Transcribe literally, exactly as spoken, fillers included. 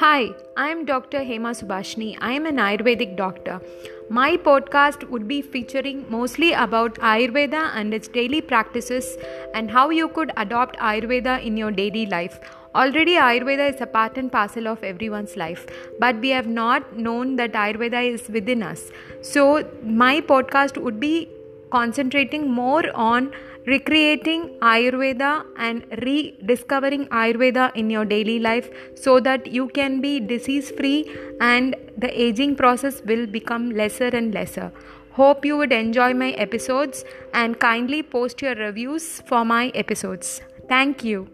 Hi, I am Doctor Hema Subashni. I am an Ayurvedic doctor. My podcast would be featuring mostly about Ayurveda and its daily practices and how you could adopt Ayurveda in your daily life. Already Ayurveda is a part and parcel of everyone's life, but we have not known that Ayurveda is within us. So my podcast would be concentrating more on recreating Ayurveda and rediscovering Ayurveda in your daily life so that you can be disease free and the aging process will become lesser and lesser. Hope you would enjoy my episodes and kindly post your reviews for my episodes. Thank you.